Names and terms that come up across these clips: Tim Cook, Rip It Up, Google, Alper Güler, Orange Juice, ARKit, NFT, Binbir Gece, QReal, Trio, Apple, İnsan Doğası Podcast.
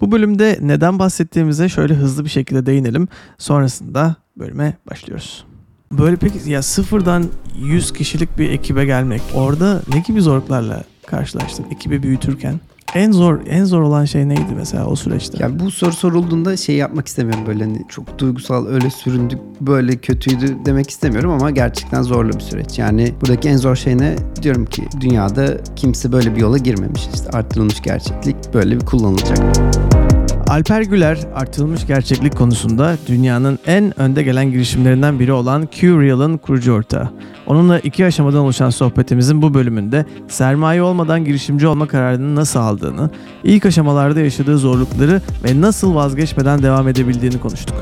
Bu bölümde neden bahsettiğimize şöyle hızlı bir şekilde değinelim. Sonrasında bölüme başlıyoruz. Böyle peki ya sıfırdan 100 kişilik bir ekibe gelmek. Orada ne gibi zorluklarla karşılaştın ekibi büyütürken? En zor olan şey neydi mesela o süreçte? Yani bu soru sorulduğunda şey yapmak istemiyorum, böyle hani çok duygusal, öyle süründük, böyle kötüydü demek istemiyorum ama gerçekten zorlu bir süreç. Yani buradaki en zor şey ne? Diyorum ki dünyada kimse böyle bir yola girmemiş. İşte artırılmış gerçeklik böyle bir kullanılacak. Alper Güler, artırılmış gerçeklik konusunda dünyanın en önde gelen girişimlerinden biri olan QReal'ın kurucu ortağı. Onunla iki aşamadan oluşan sohbetimizin bu bölümünde sermaye olmadan girişimci olma kararını nasıl aldığını, ilk aşamalarda yaşadığı zorlukları ve nasıl vazgeçmeden devam edebildiğini konuştuk.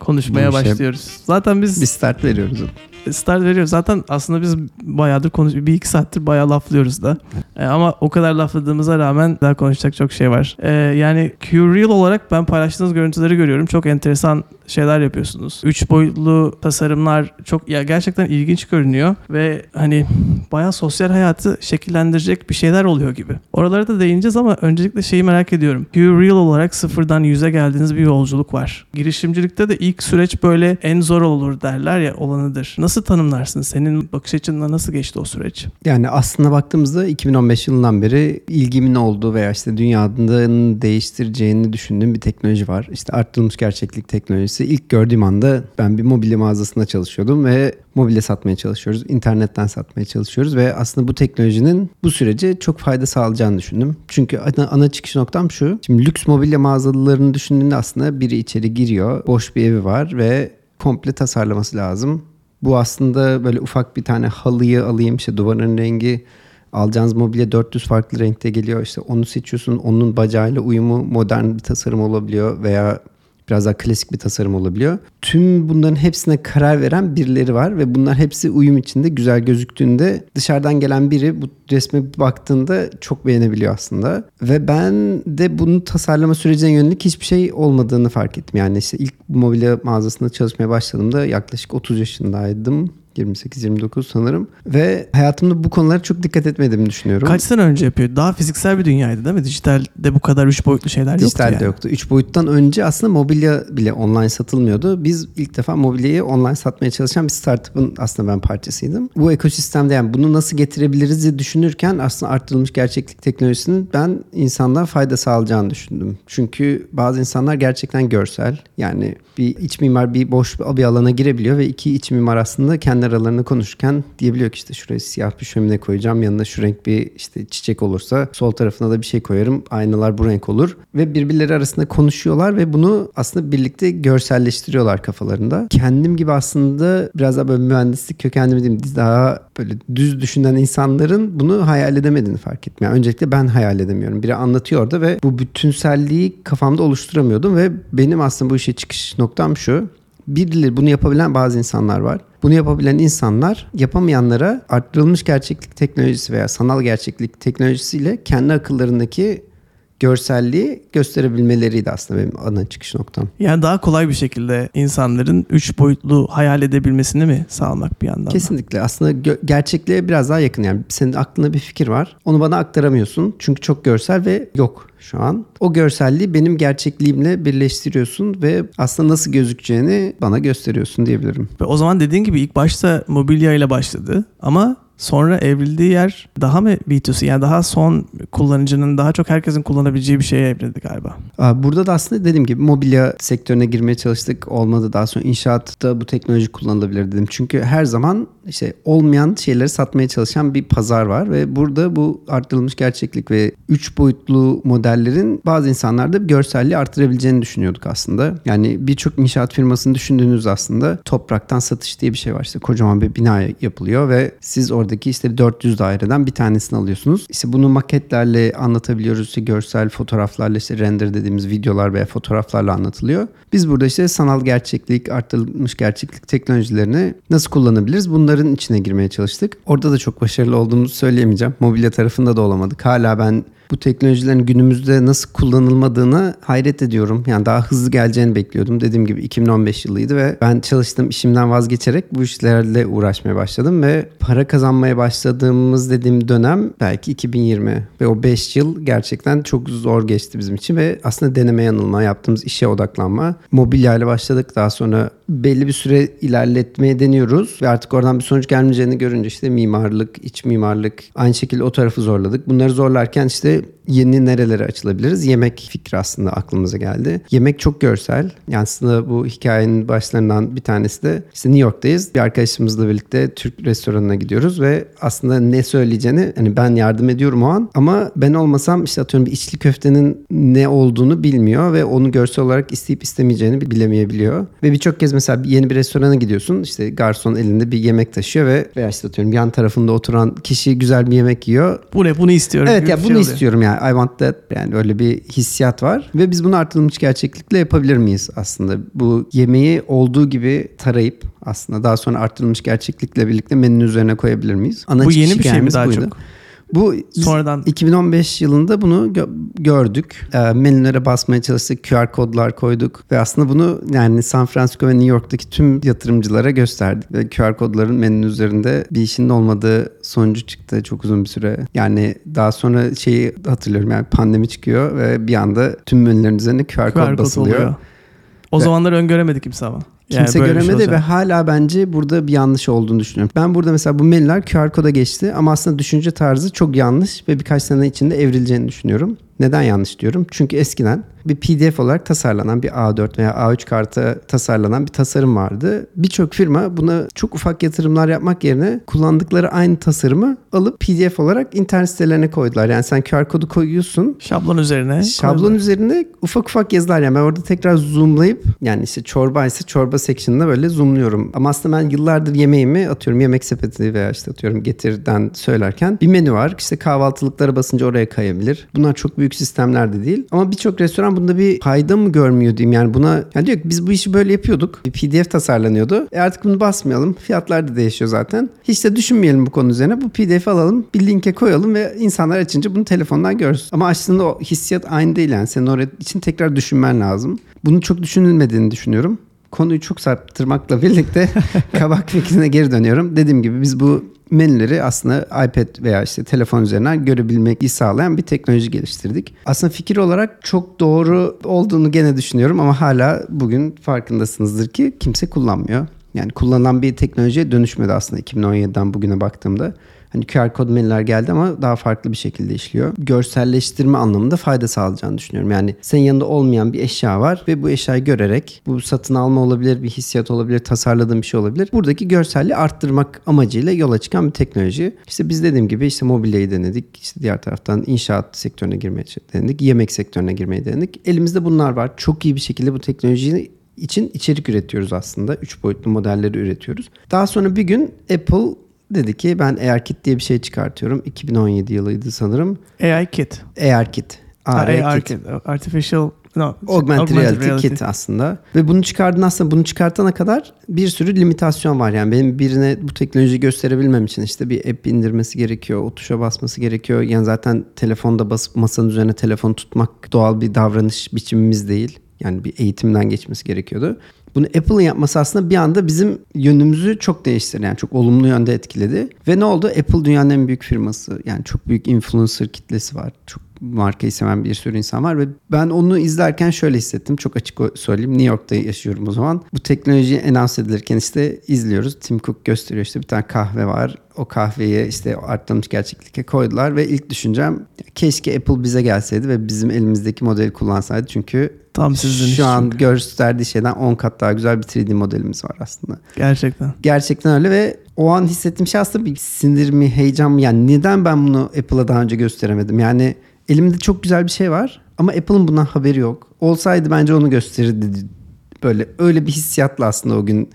Konuşmaya başlıyoruz. Zaten biz start veriyoruz. Zaten aslında biz bayağıdır bir iki saattir bayağı laflıyoruz da. Ama o kadar lafladığımıza rağmen daha konuşacak çok şey var. Yani QReal olarak ben paylaştığınız görüntüleri görüyorum. Çok enteresan şeyler yapıyorsunuz. 3 boyutlu tasarımlar çok ya gerçekten ilginç görünüyor ve hani bayağı sosyal hayatı şekillendirecek bir şeyler oluyor gibi. Oralara da değineceğiz ama öncelikle şeyi merak ediyorum. QReal olarak sıfırdan 100'e geldiğiniz bir yolculuk var. Girişimcilikte de ilk süreç böyle en zor olur derler ya, olanıdır. Nasıl tanımlarsın? Senin bakış açınla nasıl geçti o süreç? Yani aslında baktığımızda 2015 yılından beri ilgimin olduğu veya işte dünyanın değiştireceğini düşündüğüm bir teknoloji var. İşte artırılmış gerçeklik teknolojisi. İlk gördüğüm anda ben bir mobilya mağazasında çalışıyordum ve mobilya satmaya çalışıyoruz. İnternetten satmaya çalışıyoruz ve aslında bu teknolojinin bu sürece çok fayda sağlayacağını düşündüm. Çünkü ana çıkış noktam şu. Şimdi lüks mobilya mağazalarını düşündüğünde aslında biri içeri giriyor. Boş bir evi var ve komple tasarlaması lazım. Bu aslında böyle ufak bir tane halıyı alayım, işte duvarın rengi, alacağınız mobilya 400 farklı renkte geliyor. İşte onu seçiyorsun, onun bacağıyla uyumu modern bir tasarım olabiliyor veya biraz daha klasik bir tasarım olabiliyor. Tüm bunların hepsine karar veren birileri var ve bunlar hepsi uyum içinde güzel gözüktüğünde dışarıdan gelen biri bu resme baktığında çok beğenebiliyor aslında. Ve ben de bunu tasarlama sürecine yönelik hiçbir şey olmadığını fark ettim. Yani işte ilk mobilya mağazasında çalışmaya başladığımda yaklaşık 30 yaşındaydım. 28-29 sanırım. Ve hayatımda bu konulara çok dikkat etmediğimi düşünüyorum. Kaç sene önce yapıyor? Daha fiziksel bir dünyaydı değil mi? Dijitalde bu kadar 3 boyutlu şeyler yoktu. Dijitalde yani. Yoktu. 3 boyuttan önce aslında mobilya bile online satılmıyordu. Biz ilk defa mobilyayı online satmaya çalışan bir startup'ın aslında ben parçasıydım. Bu ekosistemde yani bunu nasıl getirebiliriz diye düşünürken aslında artırılmış gerçeklik teknolojisinin ben insanlara fayda sağlayacağını düşündüm. Çünkü bazı insanlar gerçekten görsel. Yani bir iç mimar bir boş bir alana girebiliyor ve iki iç mimar aslında kendi aralarında konuşurken diyebiliyor ki işte şuraya siyah bir şömine koyacağım, yanına şu renk bir işte çiçek olursa sol tarafına da bir şey koyarım, aynalar bu renk olur ve birbirleri arasında konuşuyorlar ve bunu aslında birlikte görselleştiriyorlar kafalarında. Kendim gibi aslında biraz daha böyle mühendislik kökenli mi diyeyim, daha böyle düz düşünen insanların bunu hayal edemediğini fark ettim. Yani öncelikle ben hayal edemiyorum. Biri anlatıyordu ve bu bütünselliği kafamda oluşturamıyordum ve benim aslında bu işe çıkış noktam şu. Birileri bunu yapabilen bazı insanlar var. Bunu yapabilen insanlar yapamayanlara artırılmış gerçeklik teknolojisi veya sanal gerçeklik teknolojisiyle kendi akıllarındaki görselliği gösterebilmeleriydi aslında benim ana çıkış noktam. Yani daha kolay bir şekilde insanların 3 boyutlu hayal edebilmesini mi sağlamak bir yandan? Kesinlikle. Aslında gerçekliğe biraz daha yakın. Yani senin aklında bir fikir var. Onu bana aktaramıyorsun. Çünkü çok görsel ve yok şu an. O görselliği benim gerçekliğimle birleştiriyorsun ve aslında nasıl gözükeceğini bana gösteriyorsun diyebilirim. Ve o zaman dediğin gibi ilk başta mobilya ile başladı ama sonra evrildiği yer daha mı B2C? Yani daha son kullanıcının, daha çok herkesin kullanabileceği bir şeye evrildi galiba. Burada da aslında dediğim gibi mobilya sektörüne girmeye çalıştık. Olmadı. Daha sonra inşaatta bu teknoloji kullanılabilir dedim. Çünkü her zaman işte olmayan şeyleri satmaya çalışan bir pazar var ve burada bu artırılmış gerçeklik ve 3 boyutlu modellerin bazı insanlarda bir görselliği artırabileceğini düşünüyorduk aslında. Yani birçok inşaat firmasını düşündüğünüz aslında topraktan satış diye bir şey var. İşte kocaman bir bina yapılıyor ve siz orada işte 400 daireden bir tanesini alıyorsunuz. İşte bunu maketlerle anlatabiliyoruz. İşte görsel fotoğraflarla, işte render dediğimiz videolar veya fotoğraflarla anlatılıyor. Biz burada işte sanal gerçeklik, artırılmış gerçeklik teknolojilerini nasıl kullanabiliriz? Bunların içine girmeye çalıştık. Orada da çok başarılı olduğumuzu söyleyemeyeceğim. Mobilya tarafında da olamadık. Hala ben bu teknolojilerin günümüzde nasıl kullanılmadığını hayret ediyorum. Yani daha hızlı geleceğini bekliyordum. Dediğim gibi 2015 yılıydı ve ben çalıştığım işimden vazgeçerek bu işlerle uğraşmaya başladım ve para kazanmaya başladığımız dediğim dönem belki 2020 ve o 5 yıl gerçekten çok zor geçti bizim için ve aslında deneme yanılma, yaptığımız işe odaklanma. Mobilyayla başladık, daha sonra belli bir süre ilerletmeye deniyoruz ve artık oradan bir sonuç gelmeyeceğini görünce işte mimarlık, iç mimarlık, aynı şekilde o tarafı zorladık. Bunları zorlarken işte yeni nerelere açılabiliriz? Yemek fikri aslında aklımıza geldi. Yemek çok görsel. Yani aslında bu hikayenin başlarından bir tanesi de işte New York'tayız. Bir arkadaşımızla birlikte Türk restoranına gidiyoruz ve aslında ne söyleyeceğini hani ben yardım ediyorum o an ama ben olmasam işte atıyorum bir içli köftenin ne olduğunu bilmiyor ve onu görsel olarak isteyip istemeyeceğini bilemeyebiliyor. Ve birçok kez mesela yeni bir restorana gidiyorsun. İşte garson elinde bir yemek taşıyor ve veya işte atıyorum yan tarafında oturan kişi güzel bir yemek yiyor. Bu ne? Bunu istiyorum. Evet ya, bunu şey istiyorum yani. I want that. Yani öyle bir hissiyat var. Ve biz bunu artırılmış gerçeklikle yapabilir miyiz aslında? Bu yemeği olduğu gibi tarayıp aslında daha sonra artırılmış gerçeklikle birlikte menünün üzerine koyabilir miyiz? Ana bu yeni bir şey mi daha buydu. Çok? Bu sonradan 2015 yılında bunu gördük. Menülere basmaya çalıştık. QR kodlar koyduk. Ve aslında bunu yani San Francisco ve New York'taki tüm yatırımcılara gösterdik. Ve QR kodların menünün üzerinde bir işin olmadığı sonucu çıktı çok uzun bir süre. Yani daha sonra şeyi hatırlıyorum. Yani pandemi çıkıyor ve bir anda tüm menülerin üzerine QR kod basılıyor. Oluyor. O zamanlar öngöremedi kimse ama. Kimse yani göremedi şey ve hala bence burada bir yanlış olduğunu düşünüyorum. Ben burada mesela bu menüler QR koda geçti ama aslında düşünce tarzı çok yanlış ve birkaç sene içinde evrileceğini düşünüyorum. Neden yanlış diyorum? Çünkü eskiden bir PDF olarak tasarlanan bir A4 veya A3 karta tasarlanan bir tasarım vardı. Birçok firma buna çok ufak yatırımlar yapmak yerine kullandıkları aynı tasarımı alıp PDF olarak internet sitelerine koydular. Yani sen QR kodu koyuyorsun. Şablon üzerine ufak ufak yazılar. Yani ben orada tekrar zoomlayıp yani işte çorba ise çorba section'ına böyle zoomluyorum. Ama aslında ben yıllardır yemeğimi atıyorum yemek sepeti veya işte atıyorum getirden söylerken bir menü var. İşte kahvaltılıklara basınca oraya kayabilir. Bunlar çok büyük sistemler de değil. Ama birçok restoran bunda bir fayda mı görmüyor diyeyim. Yani buna yani diyor ki biz bu işi böyle yapıyorduk. Bir PDF tasarlanıyordu. Artık bunu basmayalım. Fiyatlar da değişiyor zaten. Hiç de düşünmeyelim bu konu üzerine. Bu PDF'i alalım. Bir linke koyalım ve insanlar açınca bunu telefondan görsün. Ama açtığında o hissiyat aynı değil yani. Senin oraya için tekrar düşünmen lazım. Bunun çok düşünülmediğini düşünüyorum. Konuyu çok saptırmakla birlikte kabak fikrine geri dönüyorum. Dediğim gibi biz bu menüleri aslında iPad veya işte telefon üzerinden görebilmeyi sağlayan bir teknoloji geliştirdik. Aslında fikir olarak çok doğru olduğunu gene düşünüyorum ama hala bugün farkındasınızdır ki kimse kullanmıyor. Yani kullanılan bir teknolojiye dönüşmedi aslında 2017'den bugüne baktığımda. Hani QR kod menüler geldi ama daha farklı bir şekilde işliyor. Görselleştirme anlamında fayda sağlayacağını düşünüyorum. Yani senin yanında olmayan bir eşya var ve bu eşyayı görerek bu satın alma olabilir, bir hissiyat olabilir, tasarladığın bir şey olabilir. Buradaki görselliği arttırmak amacıyla yola çıkan bir teknoloji. İşte biz dediğim gibi işte mobilyayı denedik. İşte diğer taraftan inşaat sektörüne girmeyi denedik. Yemek sektörüne girmeyi denedik. Elimizde bunlar var. Çok iyi bir şekilde bu teknolojiyi için içerik üretiyoruz aslında. 3 boyutlu modelleri üretiyoruz. Daha sonra bir gün Apple dedi ki ben ARKit diye bir şey çıkartıyorum. 2017 yılıydı sanırım. ARKit. Artificial Augmented Reality Kit aslında. Ve bunu çıkardın aslında. Bunu çıkartana kadar bir sürü limitasyon var. Yani benim birine bu teknolojiyi gösterebilmem için işte bir app indirmesi gerekiyor. O tuşa basması gerekiyor. Yani zaten telefonda basıp masanın üzerine telefonu tutmak doğal bir davranış biçimimiz değil. Yani bir eğitimden geçmesi gerekiyordu. Bunu Apple'ın yapması aslında bir anda bizim yönümüzü çok değiştirdi. Yani çok olumlu yönde etkiledi. Ve ne oldu? Apple dünyanın en büyük firması. Yani çok büyük influencer kitlesi var. Çok markayı seven bir sürü insan var ve ben onu izlerken şöyle hissettim. Çok açık söyleyeyim. New York'ta yaşıyorum o zaman. Bu teknolojiyi announce edilirken işte izliyoruz. Tim Cook gösteriyor işte bir tane kahve var. O kahveyi işte arttırılmış gerçekliğe koydular ve ilk düşüncem keşke Apple bize gelseydi ve bizim elimizdeki modeli kullansaydı çünkü tam şu an gösterdiği şeyden 10 kat daha güzel bir 3D modelimiz var aslında. Gerçekten. Gerçekten öyle ve o an hissettiğim şey aslında bir sinir mi, heyecan mı? Yani neden ben bunu Apple'a daha önce gösteremedim? Yani elimde çok güzel bir şey var ama Apple'ın bundan haberi yok. Olsaydı bence onu gösterirdi. Böyle öyle bir hissiyatla aslında o gün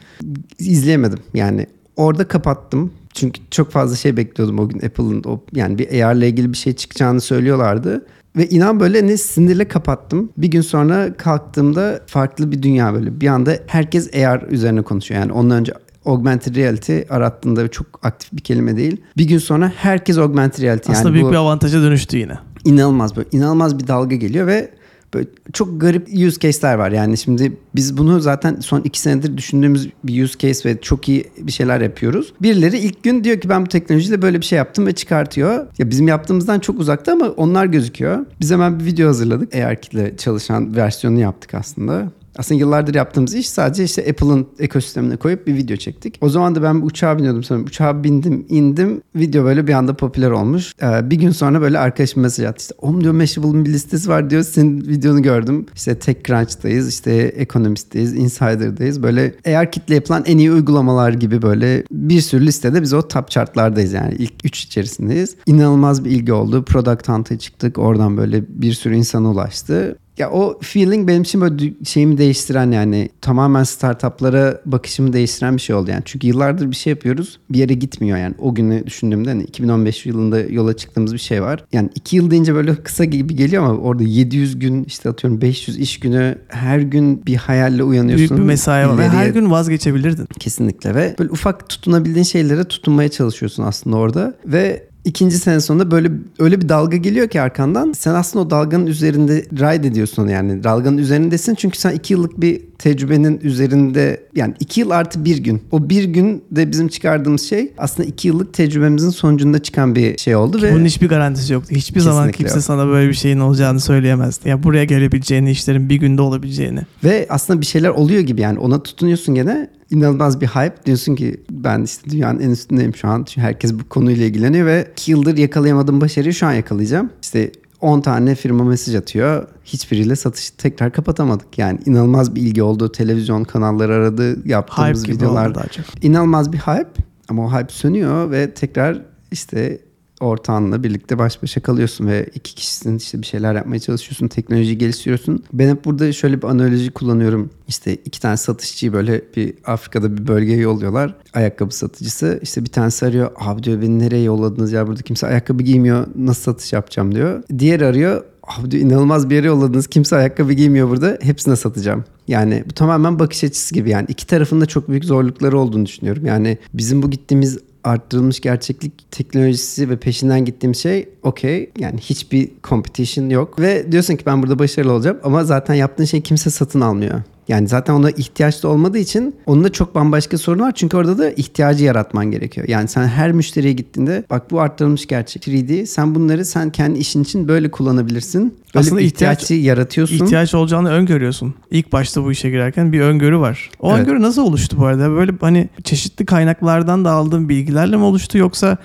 izleyemedim. Yani orada kapattım. Çünkü çok fazla şey bekliyordum o gün Apple'ın yani bir AR'la ilgili bir şey çıkacağını söylüyorlardı. Ve inan böyle ne sinirle kapattım. Bir gün sonra kalktığımda farklı bir dünya böyle. Bir anda herkes AR üzerine konuşuyor. Yani ondan önce Augmented Reality arattığında çok aktif bir kelime değil. Bir gün sonra herkes Augmented Reality. Aslında yani büyük bir avantaja dönüştü yine. inanılmaz, böyle inanılmaz bir dalga geliyor ve böyle çok garip use case'ler var. Yani şimdi biz bunu zaten son 2 senedir düşündüğümüz bir use case ve çok iyi bir şeyler yapıyoruz. Birileri ilk gün diyor ki ben bu teknolojiyle böyle bir şey yaptım ve çıkartıyor. Ya bizim yaptığımızdan çok uzakta ama onlar gözüküyor. Biz hemen bir video hazırladık. ARKit ile çalışan versiyonunu yaptık aslında. Aslında yıllardır yaptığımız iş sadece işte Apple'ın ekosistemine koyup bir video çektik. O zaman da ben uçağa biniyordum sanırım. Uçağa bindim, indim. Video böyle bir anda popüler olmuş. Bir gün sonra böyle arkadaşım mesaj attı. İşte diyor Mashable'ın bir listesi var diyor. Senin videonu gördüm. İşte TechCrunch'tayız, işte Economist'teyiz, Insider'dayız. Böyle ARKit'le yapılan en iyi uygulamalar gibi böyle bir sürü listede biz o top chart'lardayız yani. İlk 3 içerisindeyiz. İnanılmaz bir ilgi oldu. Product Hunt'a çıktık. Oradan böyle bir sürü insana ulaştı. Ya o feeling benim için böyle şeyimi değiştiren, yani tamamen startuplara bakışımı değiştiren bir şey oldu yani. Çünkü yıllardır bir şey yapıyoruz, bir yere gitmiyor yani. O günü düşündüğümde hani 2015 yılında yola çıktığımız bir şey var. Yani 2 yıl deyince böyle kısa gibi geliyor ama orada 700 gün, işte atıyorum 500 iş günü, her gün bir hayalle uyanıyorsun. Büyük bir mesai var ve her gün vazgeçebilirdin. Kesinlikle ve böyle ufak tutunabildiğin şeylere tutunmaya çalışıyorsun aslında orada ve... İkinci sene sonunda böyle öyle bir dalga geliyor ki arkandan. Sen aslında o dalganın üzerinde ride ediyorsun yani. Dalganın üzerindesin çünkü sen 2 yıllık bir tecrübenin üzerinde, yani 2 yıl artı 1 gün. O 1 gün de bizim çıkardığımız şey aslında 2 yıllık tecrübemizin sonucunda çıkan bir şey oldu. Ve bunun hiçbir garantisi yoktu. Hiçbir zaman kimse yok. Sana böyle bir şeyin olacağını söyleyemezdi. Ya buraya gelebileceğini, işlerin bir günde olabileceğini. Ve aslında bir şeyler oluyor gibi yani, ona tutunuyorsun gene. İnanılmaz bir hype. Diyorsun ki ben işte dünyanın en üstündeyim şu an. Çünkü herkes bu konuyla ilgileniyor ve 2 yıldır yakalayamadığım başarıyı şu an yakalayacağım. İşte 10 tane firma mesaj atıyor. Hiçbiriyle satışı tekrar kapatamadık. Yani inanılmaz bir ilgi oldu. Televizyon kanalları aradı. Yaptığımız videolar daha çok. İnanılmaz bir hype. Ama o hype sönüyor ve tekrar işte ortağınla birlikte baş başa kalıyorsun ve 2 kişisin, işte bir şeyler yapmaya çalışıyorsun, teknolojiyi geliştiriyorsun. Ben hep burada şöyle bir analoji kullanıyorum. İşte 2 tane satışçıyı böyle bir Afrika'da bir bölgeye yolluyorlar. Ayakkabı satıcısı. İşte bir tanesi arıyor. Abi diyor beni nereye yolladınız ya, burada kimse ayakkabı giymiyor. Nasıl satış yapacağım diyor. Diğeri arıyor. Abi diyor inanılmaz bir yere yolladınız. Kimse ayakkabı giymiyor burada. Hepsine satacağım. Yani bu tamamen bakış açısı gibi. Yani 2 tarafında çok büyük zorlukları olduğunu düşünüyorum. Yani bizim bu gittiğimiz arttırılmış gerçeklik teknolojisi ve peşinden gittiğim şey okey. Yani hiçbir competition yok. Ve diyorsun ki ben burada başarılı olacağım ama zaten yaptığın şeyi kimse satın almıyor. Yani zaten ona ihtiyaç da olmadığı için onunla çok bambaşka sorun var. Çünkü orada da ihtiyacı yaratman gerekiyor. Yani sen her müşteriye gittiğinde bak bu arttırılmış gerçek 3D. Sen bunları sen kendi işin için böyle kullanabilirsin. Böyle aslında ihtiyaç yaratıyorsun. İhtiyaç olacağını öngörüyorsun. İlk başta bu işe girerken bir öngörü var. O evet. Öngörü nasıl oluştu bu arada? Böyle hani çeşitli kaynaklardan da aldığın bilgilerle mi oluştu, yoksa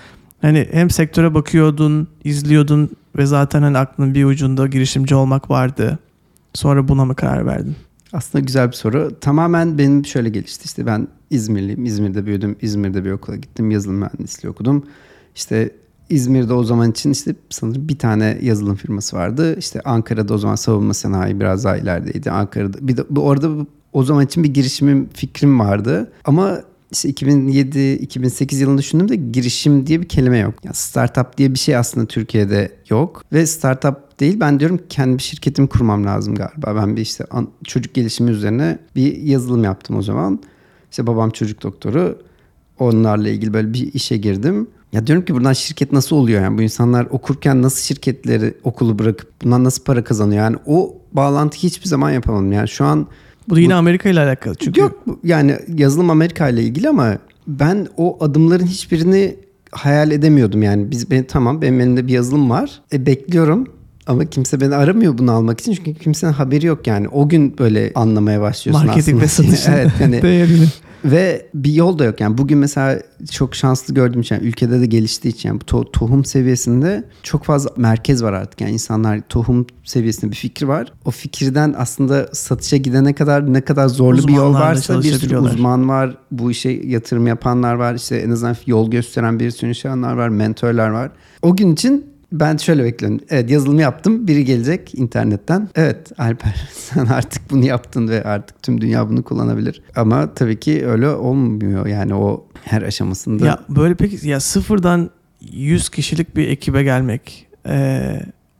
hani hem sektöre bakıyordun, izliyordun ve zaten hani aklının bir ucunda girişimci olmak vardı. Sonra buna mı karar verdin? Aslında güzel bir soru. Tamamen benim şöyle gelişti. İşte ben İzmirliyim. İzmir'de büyüdüm. İzmir'de bir okula gittim. Yazılım mühendisliği okudum. İşte İzmir'de o zaman için işte sanırım bir tane yazılım firması vardı. İşte Ankara'da o zaman savunma sanayi biraz daha ilerideydi. Ankara'da bir de, orada o zaman için bir girişimim, fikrim vardı. Ama işte 2007-2008 yılını düşündüğümde girişim diye bir kelime yok. Yani startup diye bir şey aslında Türkiye'de yok. Ve startup değil. Ben diyorum kendi bir şirketimi kurmam lazım galiba. Ben bir işte çocuk gelişimi üzerine bir yazılım yaptım o zaman. İşte babam çocuk doktoru. Onlarla ilgili böyle bir işe girdim. Ya diyorum ki buradan şirket nasıl oluyor? Yani bu insanlar okurken nasıl şirketleri, okulu bırakıp bundan nasıl para kazanıyor? Yani o bağlantı hiçbir zaman yapamadım. Yani şu an... Bu yine Amerika ile alakalı çünkü. Yok yani yazılım Amerika ile ilgili ama ben o adımların hiçbirini hayal edemiyordum. Yani benim elimde bir yazılım var. Bekliyorum. Ama kimse beni aramıyor bunu almak için. Çünkü kimsenin haberi yok yani. O gün böyle anlamaya başlıyorsun marketing aslında. Marketing ve satışın. Evet, yani. Değerini. Ve bir yol da yok. Yani bugün mesela çok şanslı gördüğüm için, yani ülkede de geliştiği için, yani bu tohum seviyesinde çok fazla merkez var artık. Yani insanlar tohum seviyesinde bir fikir var. O fikirden aslında satışa gidene kadar ne kadar zorlu bir yol varsa bir sürü uzman var. Bu işe yatırım yapanlar var. İşte en azından yol gösteren bir sürü insanlar var. Mentörler var. O gün için ben şöyle bekliyorum. Evet, yazılımı yaptım. Biri gelecek internetten. Evet Alper, sen artık bunu yaptın ve artık tüm dünya bunu kullanabilir. Ama tabii ki öyle olmuyor. Yani o her aşamasında. Ya böyle peki ya sıfırdan 100 kişilik bir ekibe gelmek.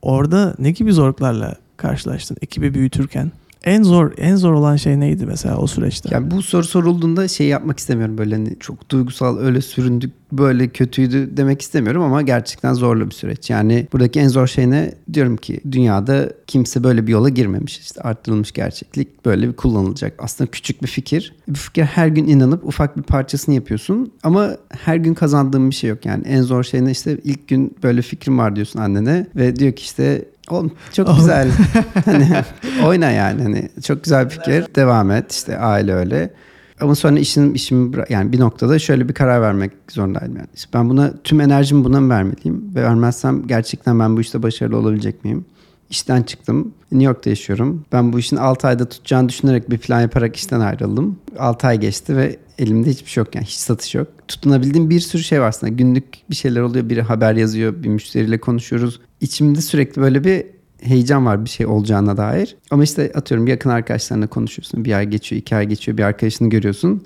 Orada ne gibi zorluklarla karşılaştın ekibi büyütürken? En zor olan şey neydi mesela o süreçte? Yani bu soru sorulduğunda şey yapmak istemiyorum, böyle hani çok duygusal, öyle süründük, böyle kötüydü demek istemiyorum ama gerçekten zorlu bir süreç. Yani buradaki en zor şey ne? Diyorum ki dünyada kimse böyle bir yola girmemiş. İşte arttırılmış gerçeklik böyle bir kullanılacak. Aslında küçük bir fikir. Bu fikre her gün inanıp ufak bir parçasını yapıyorsun ama her gün kazandığın bir şey yok. Yani en zor şey ne? İşte ilk gün böyle fikrim var diyorsun annene ve diyor ki işte oğlum çok güzel. Hani oyna yani. Hani çok güzel bir fikir. Devam et. İşte aile öyle. Ama sonra işimi yani bir noktada şöyle bir karar vermek zorundayım yani. İşte ben buna tüm enerjimi buna mı vermeliyim? Ve vermezsem gerçekten ben bu işte başarılı olabilecek miyim? İşten çıktım. New York'ta yaşıyorum. Ben bu işin 6 ayda tutacağını düşünerek bir plan yaparak işten ayrıldım. 6 ay geçti ve elimde hiçbir şey yok yani, hiç satış yok. Tutunabildiğim bir sürü şey var aslında. Günlük bir şeyler oluyor. Biri haber yazıyor, bir müşteriyle konuşuyoruz. İçimde sürekli böyle bir heyecan var bir şey olacağına dair. Ama işte atıyorum yakın arkadaşlarına konuşuyorsun. Bir ay geçiyor, 2 ay geçiyor. Bir arkadaşını görüyorsun.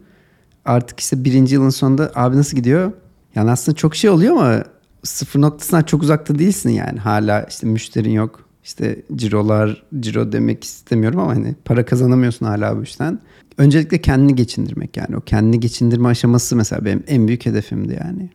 Artık işte 1. yılın sonunda abi nasıl gidiyor? Yani aslında çok şey oluyor ama sıfır noktasından çok uzakta değilsin yani. Hala işte müşterin yok. İşte ciro demek istemiyorum ama hani para kazanamıyorsun hala bu işten. Öncelikle kendini geçindirmek yani. O kendini geçindirme aşaması mesela benim en büyük hedefimdi yani.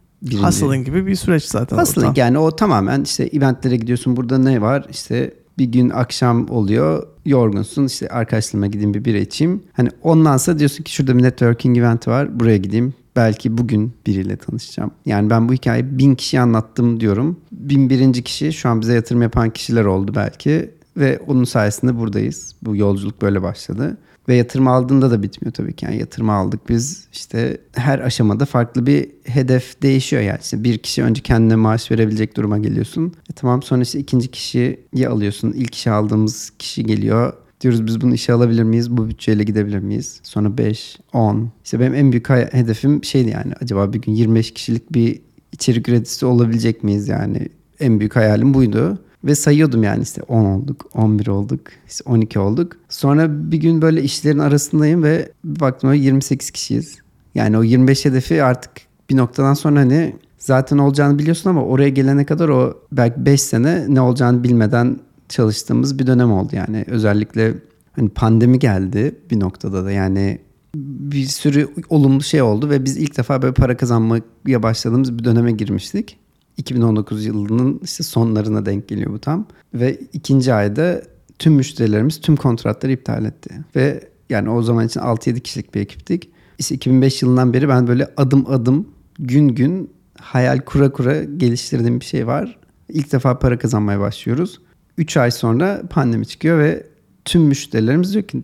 Hustling gibi bir süreç zaten. Hustling yani o tamamen işte eventlere gidiyorsun, burada ne var? İşte bir gün akşam oluyor, yorgunsun, işte arkadaşlarıma gideyim bir bira içeyim. Hani ondansa diyorsun ki şurada bir networking eventi var, buraya gideyim. Belki bugün biriyle tanışacağım. Yani ben bu hikayeyi 1000 kişiye anlattım diyorum. 1001. kişi şu an bize yatırım yapan kişiler oldu belki. Ve onun sayesinde buradayız. Bu yolculuk böyle başladı. Ve yatırım aldığında da bitmiyor tabii ki. Yani yatırım aldık biz, işte her aşamada farklı bir hedef değişiyor yani. İşte bir kişi önce kendine maaş verebilecek duruma geliyorsun. Tamam, sonra işte 2. kişiyi alıyorsun. İlk işe aldığımız kişi geliyor. Diyoruz biz bunu işe alabilir miyiz? Bu bütçeyle gidebilir miyiz? Sonra 5, 10. İşte benim en büyük hedefim şeydi yani. Acaba bir gün 25 kişilik bir içerik üreticisi olabilecek miyiz yani? En büyük hayalim buydu. Ve sayıyordum yani işte 10 olduk, 11 olduk, işte 12 olduk. Sonra bir gün böyle işlerin arasındayım ve baktım 28 kişiyiz. Yani o 25 hedefi artık bir noktadan sonra hani zaten olacağını biliyorsun ama oraya gelene kadar o belki 5 sene ne olacağını bilmeden çalıştığımız bir dönem oldu yani. Özellikle hani pandemi geldi bir noktada da yani bir sürü olumlu şey oldu ve biz ilk defa böyle para kazanmaya başladığımız bir döneme girmiştik. 2019 yılının işte sonlarına denk geliyor bu tam. Ve 2. ayda tüm müşterilerimiz tüm kontratları iptal etti. Ve yani o zaman için 6-7 kişilik bir ekiptik. İşte 2005 yılından beri ben böyle adım adım, gün gün, hayal kura geliştirdiğim bir şey var. İlk defa para kazanmaya başlıyoruz. 3 ay sonra pandemi çıkıyor ve tüm müşterilerimiz diyor ki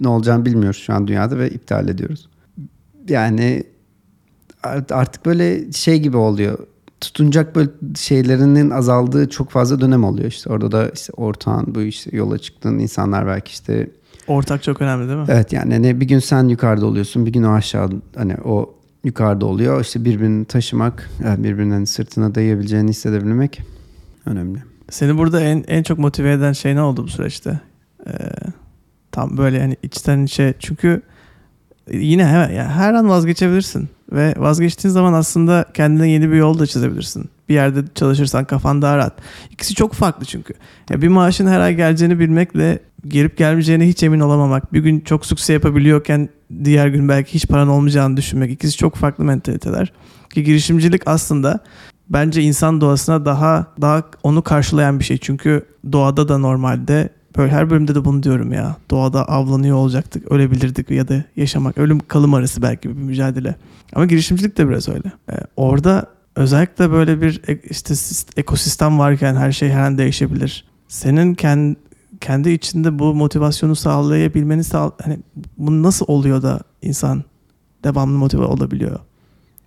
ne olacağını bilmiyoruz şu an dünyada ve iptal ediyoruz. Yani artık böyle şey gibi oluyor. Tutunacak böyle şeylerinin azaldığı çok fazla dönem oluyor işte. Orada da işte ortağın, bu işte yola çıktığın insanlar belki işte. Ortak çok önemli değil mi? Evet yani hani bir gün sen yukarıda oluyorsun, bir gün o aşağı, hani o yukarıda oluyor. İşte birbirini taşımak, yani birbirinin sırtına dayayabileceğini hissedebilmek önemli. Seni burada en çok motive eden şey ne oldu bu süreçte? Tam böyle hani içten içe, çünkü yine hemen, yani her an vazgeçebilirsin. Ve vazgeçtiğin zaman aslında kendine yeni bir yol da çizebilirsin. Bir yerde çalışırsan kafan daha rahat. İkisi çok farklı çünkü. Yani bir maaşın her ay geleceğini bilmekle gelip gelmeyeceğine hiç emin olamamak. Bir gün çok sükse yapabiliyorken diğer gün belki hiç paran olmayacağını düşünmek. İkisi çok farklı mentaliteler. Ki girişimcilik aslında bence insan doğasına daha onu karşılayan bir şey. Çünkü doğada da normalde böyle her bölümde de bunu diyorum ya. Doğada avlanıyor olacaktık, ölebilirdik ya da yaşamak. Ölüm kalım arası belki bir mücadele. Ama girişimcilik de biraz öyle. Orada özellikle böyle bir işte ekosistem varken her şey her an değişebilir. Senin kendi içinde bu motivasyonu sağlayabilmeni hani bu nasıl oluyor da insan devamlı motive olabiliyor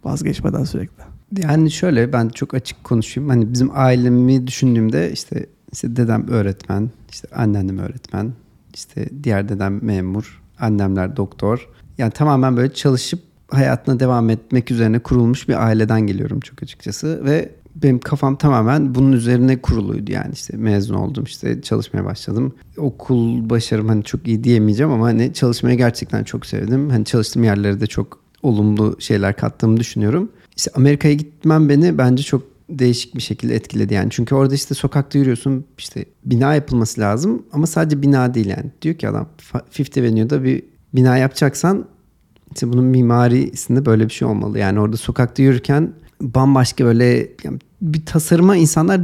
vazgeçmeden sürekli? Yani şöyle, ben çok açık konuşayım. Hani bizim ailemi düşündüğümde işte dedem öğretmen, işte anneannem öğretmen, işte diğer dedem memur, annemler doktor. Yani tamamen böyle çalışıp hayatına devam etmek üzerine kurulmuş bir aileden geliyorum çok açıkçası. Ve benim kafam tamamen bunun üzerine kuruluydu yani. İşte mezun oldum, işte çalışmaya başladım. Okul başarım hani çok iyi diyemeyeceğim ama hani çalışmayı gerçekten çok sevdim. Hani çalıştığım yerlere de çok olumlu şeyler kattığımı düşünüyorum. İşte Amerika'ya gitmem beni bence çok değişik bir şekilde etkiledi yani. Çünkü orada işte sokakta yürüyorsun, işte bina yapılması lazım ama sadece bina değil yani. Diyor ki adam, Fifth Avenue'da bir bina yapacaksan işte bunun mimarisinde böyle bir şey olmalı. Yani orada sokakta yürürken bambaşka böyle yani bir tasarıma insanlar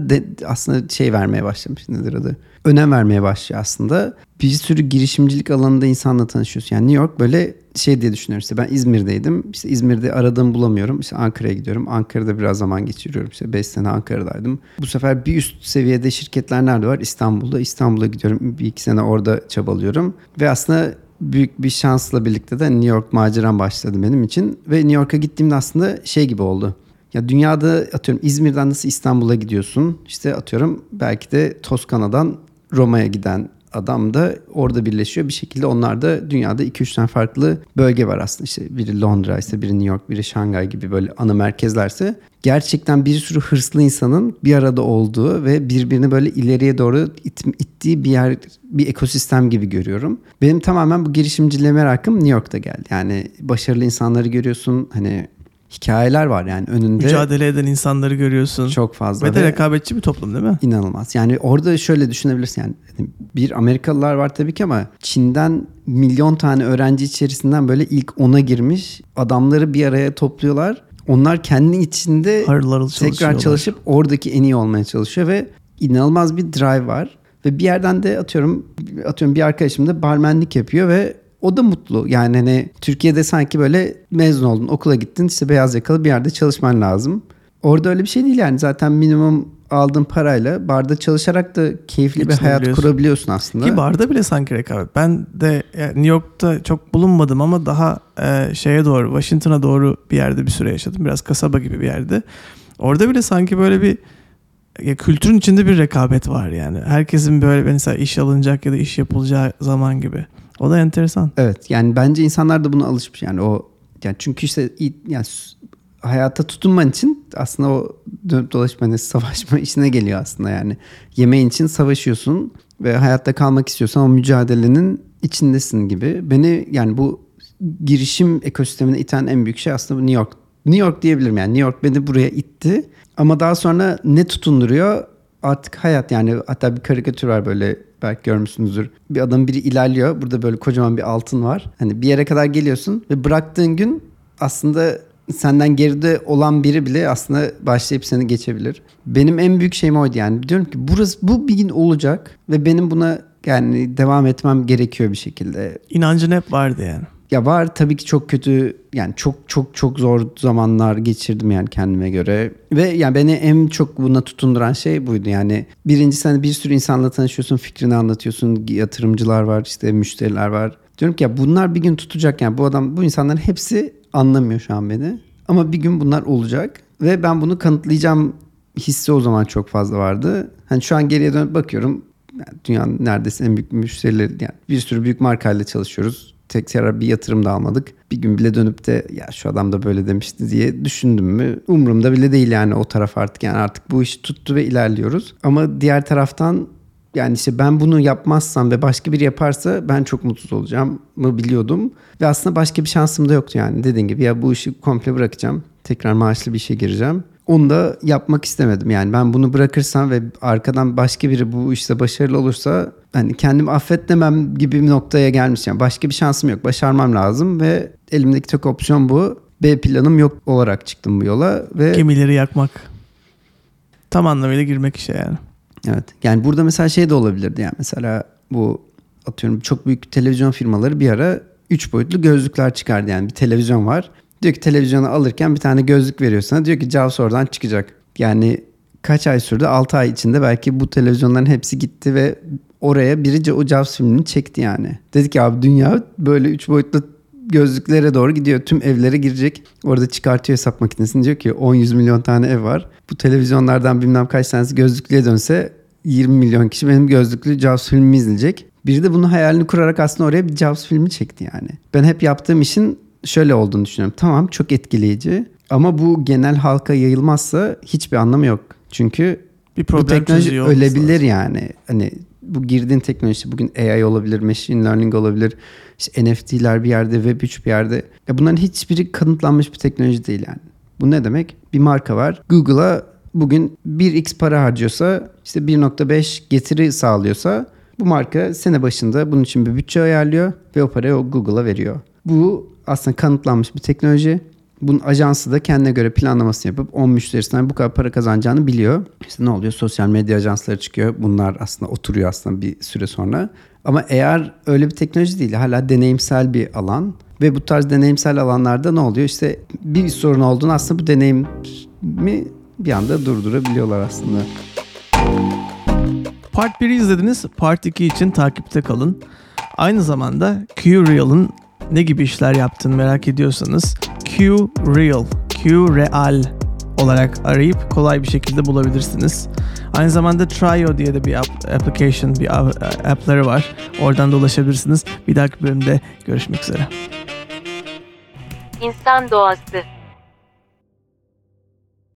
aslında şey vermeye başlamış, nedir adı? Önem vermeye başlıyor aslında. Bir sürü girişimcilik alanında insanla tanışıyorsun. Yani New York böyle şey diye düşünüyorum, işte ben İzmir'deydim. İşte İzmir'de aradığımı bulamıyorum. İşte Ankara'ya gidiyorum. Ankara'da biraz zaman geçiriyorum. İşte 5 sene Ankara'daydım. Bu sefer bir üst seviyede şirketler nerede var? İstanbul'da. İstanbul'a gidiyorum. Bir iki sene orada çabalıyorum. Ve aslında büyük bir şansla birlikte de New York maceram başladı benim için. Ve New York'a gittiğimde aslında şey gibi oldu. Ya dünyada atıyorum İzmir'den nasıl İstanbul'a gidiyorsun? İşte atıyorum belki de Toskana'dan Roma'ya giden adam da orada birleşiyor. Bir şekilde onlar da dünyada 2-3 tane farklı bölge var aslında. İşte biri Londra, işte biri New York, biri Şangay gibi böyle ana merkezlerse gerçekten bir sürü hırslı insanın bir arada olduğu ve birbirini böyle ileriye doğru ittiği bir yer, bir ekosistem gibi görüyorum. Benim tamamen bu girişimciliğe merakım New York'ta geldi. Yani başarılı insanları görüyorsun, hani hikayeler var yani önünde. Mücadele eden insanları görüyorsun. Çok fazla. Ve de rekabetçi bir toplum değil mi? İnanılmaz. Yani orada şöyle düşünebilirsin yani, bir Amerikalılar var tabii ki ama Çin'den milyon tane öğrenci içerisinden böyle ilk 10'a girmiş adamları bir araya topluyorlar. Onlar kendi içinde tekrar çalışıp oradaki en iyi olmaya çalışıyor ve inanılmaz bir drive var. Ve bir yerden de atıyorum bir arkadaşım da barmenlik yapıyor ve o da mutlu. Yani hani Türkiye'de sanki böyle mezun oldun, okula gittin, işte beyaz yakalı bir yerde çalışman lazım. Orada öyle bir şey değil yani. Zaten minimum aldığın parayla barda çalışarak da keyifli bir hayat kurabiliyorsun aslında. Ki barda bile sanki rekabet. Ben de yani New York'ta çok bulunmadım ama daha şeye doğru, Washington'a doğru bir yerde bir süre yaşadım. Biraz kasaba gibi bir yerde. Orada bile sanki böyle bir kültürün içinde bir rekabet var yani. Herkesin böyle mesela iş alınacak ya da iş yapılacağı zaman gibi. O da enteresan. Evet yani bence insanlar da buna alışmış yani o yani çünkü işte yani hayata tutunman için aslında o dönüp dolaşma hani savaşma işine geliyor aslında yani. Yemeğin için savaşıyorsun ve hayatta kalmak istiyorsan o mücadelenin içindesin gibi. Beni yani bu girişim ekosistemine iten en büyük şey aslında bu New York. New York diyebilirim yani. New York beni buraya itti ama daha sonra ne tutunduruyor? Artık hayat yani, hatta bir karikatür var böyle, belki görmüşsünüzdür. Bir adam biri ilerliyor. Burada böyle kocaman bir altın var. Hani bir yere kadar geliyorsun ve bıraktığın gün aslında senden geride olan biri bile aslında başlayıp seni geçebilir. Benim en büyük şeyim oydu yani. Diyorum ki burası bu bir gün olacak ve benim buna yani devam etmem gerekiyor bir şekilde. İnancın hep vardı yani. Ya var tabii ki, çok kötü yani çok zor zamanlar geçirdim yani kendime göre ve yani beni en çok buna tutunduran şey buydu yani. Birincisi sen bir sürü insanla tanışıyorsun, fikrini anlatıyorsun, yatırımcılar var, işte müşteriler var. Diyorum ki ya bunlar bir gün tutacak yani, bu insanların hepsi anlamıyor şu an beni ama bir gün bunlar olacak ve ben bunu kanıtlayacağım hissi o zaman çok fazla vardı. Hani şu an geriye dönüp bakıyorum yani dünyanın neredeyse en büyük müşterileri yani bir sürü büyük markayla çalışıyoruz. Tekrar bir yatırım da almadık. Bir gün bile dönüp de ya şu adam da böyle demişti diye düşündüm mü? Umurumda bile değil yani o taraf artık. Yani artık bu iş tuttu ve ilerliyoruz. Ama diğer taraftan yani işte ben bunu yapmazsam ve başka biri yaparsa ben çok mutsuz olacağım mı biliyordum. Ve aslında başka bir şansım da yoktu yani. Dediğin gibi ya bu işi komple bırakacağım. Tekrar maaşlı bir işe gireceğim. Onu da yapmak istemedim. Yani ben bunu bırakırsam ve arkadan başka biri bu işte başarılı olursa hani kendimi affetmemem gibi bir noktaya gelmiş. Yani başka bir şansım yok. Başarmam lazım ve elimdeki tek opsiyon bu. B planım yok olarak çıktım bu yola. Ve gemileri yakmak. Tam anlamıyla girmek işe yani. Evet. Yani burada mesela şey de olabilirdi. Yani mesela bu atıyorum çok büyük televizyon firmaları bir ara 3 boyutlu gözlükler çıkardı. Yani bir televizyon var. Diyor ki televizyonu alırken bir tane gözlük veriyor sana. Diyor ki Jaws oradan çıkacak. Yani kaç ay sürdü? 6 ay içinde belki bu televizyonların hepsi gitti ve oraya birice o Jaws filmini çekti yani. Dedik ya abi dünya böyle 3 boyutlu gözlüklere doğru gidiyor. Tüm evlere girecek. Orada çıkartıyor hesap makinesini. Diyor ki 10-100 milyon tane ev var. Bu televizyonlardan bilmem kaç tanesi gözlüklüye dönse 20 milyon kişi benim gözlüklü Jaws filmimi izleyecek. Biri de bunu hayalini kurarak aslında oraya bir Jaws filmi çekti yani. Ben hep yaptığım işin şöyle olduğunu düşünüyorum. Tamam çok etkileyici ama bu genel halka yayılmazsa hiçbir anlamı yok. Çünkü bir bu teknoloji ölebilir yani. Hani bu girdiğin teknoloji bugün AI olabilir, machine learning olabilir, işte NFT'ler bir yerde, Web3 bir yerde. Ya bunların hiçbiri kanıtlanmış bir teknoloji değil yani. Bu ne demek? Bir marka var. Google'a bugün 1x para harcıyorsa işte 1.5 getiri sağlıyorsa bu marka sene başında bunun için bir bütçe ayarlıyor ve o parayı Google'a veriyor. Bu aslında kanıtlanmış bir teknoloji. Bunun ajansı da kendine göre planlamasını yapıp 10 müşterisinden bu kadar para kazanacağını biliyor. İşte ne oluyor? Sosyal medya ajansları çıkıyor. Bunlar aslında oturuyor aslında bir süre sonra. Ama eğer öyle bir teknoloji değil, hala deneyimsel bir alan ve bu tarz deneyimsel alanlarda ne oluyor? İşte bir sorun olduğunu aslında bu deneyimi bir anda durdurabiliyorlar aslında. Part 1'i izlediniz. Part 2 için takipte kalın. Aynı zamanda QReal'ın ne gibi işler yaptığını merak ediyorsanız QReal olarak arayıp kolay bir şekilde bulabilirsiniz. Aynı zamanda Trio diye de bir application, bir app'ları var. Oradan da ulaşabilirsiniz. Bir dahaki bölümde görüşmek üzere. İnsan doğası.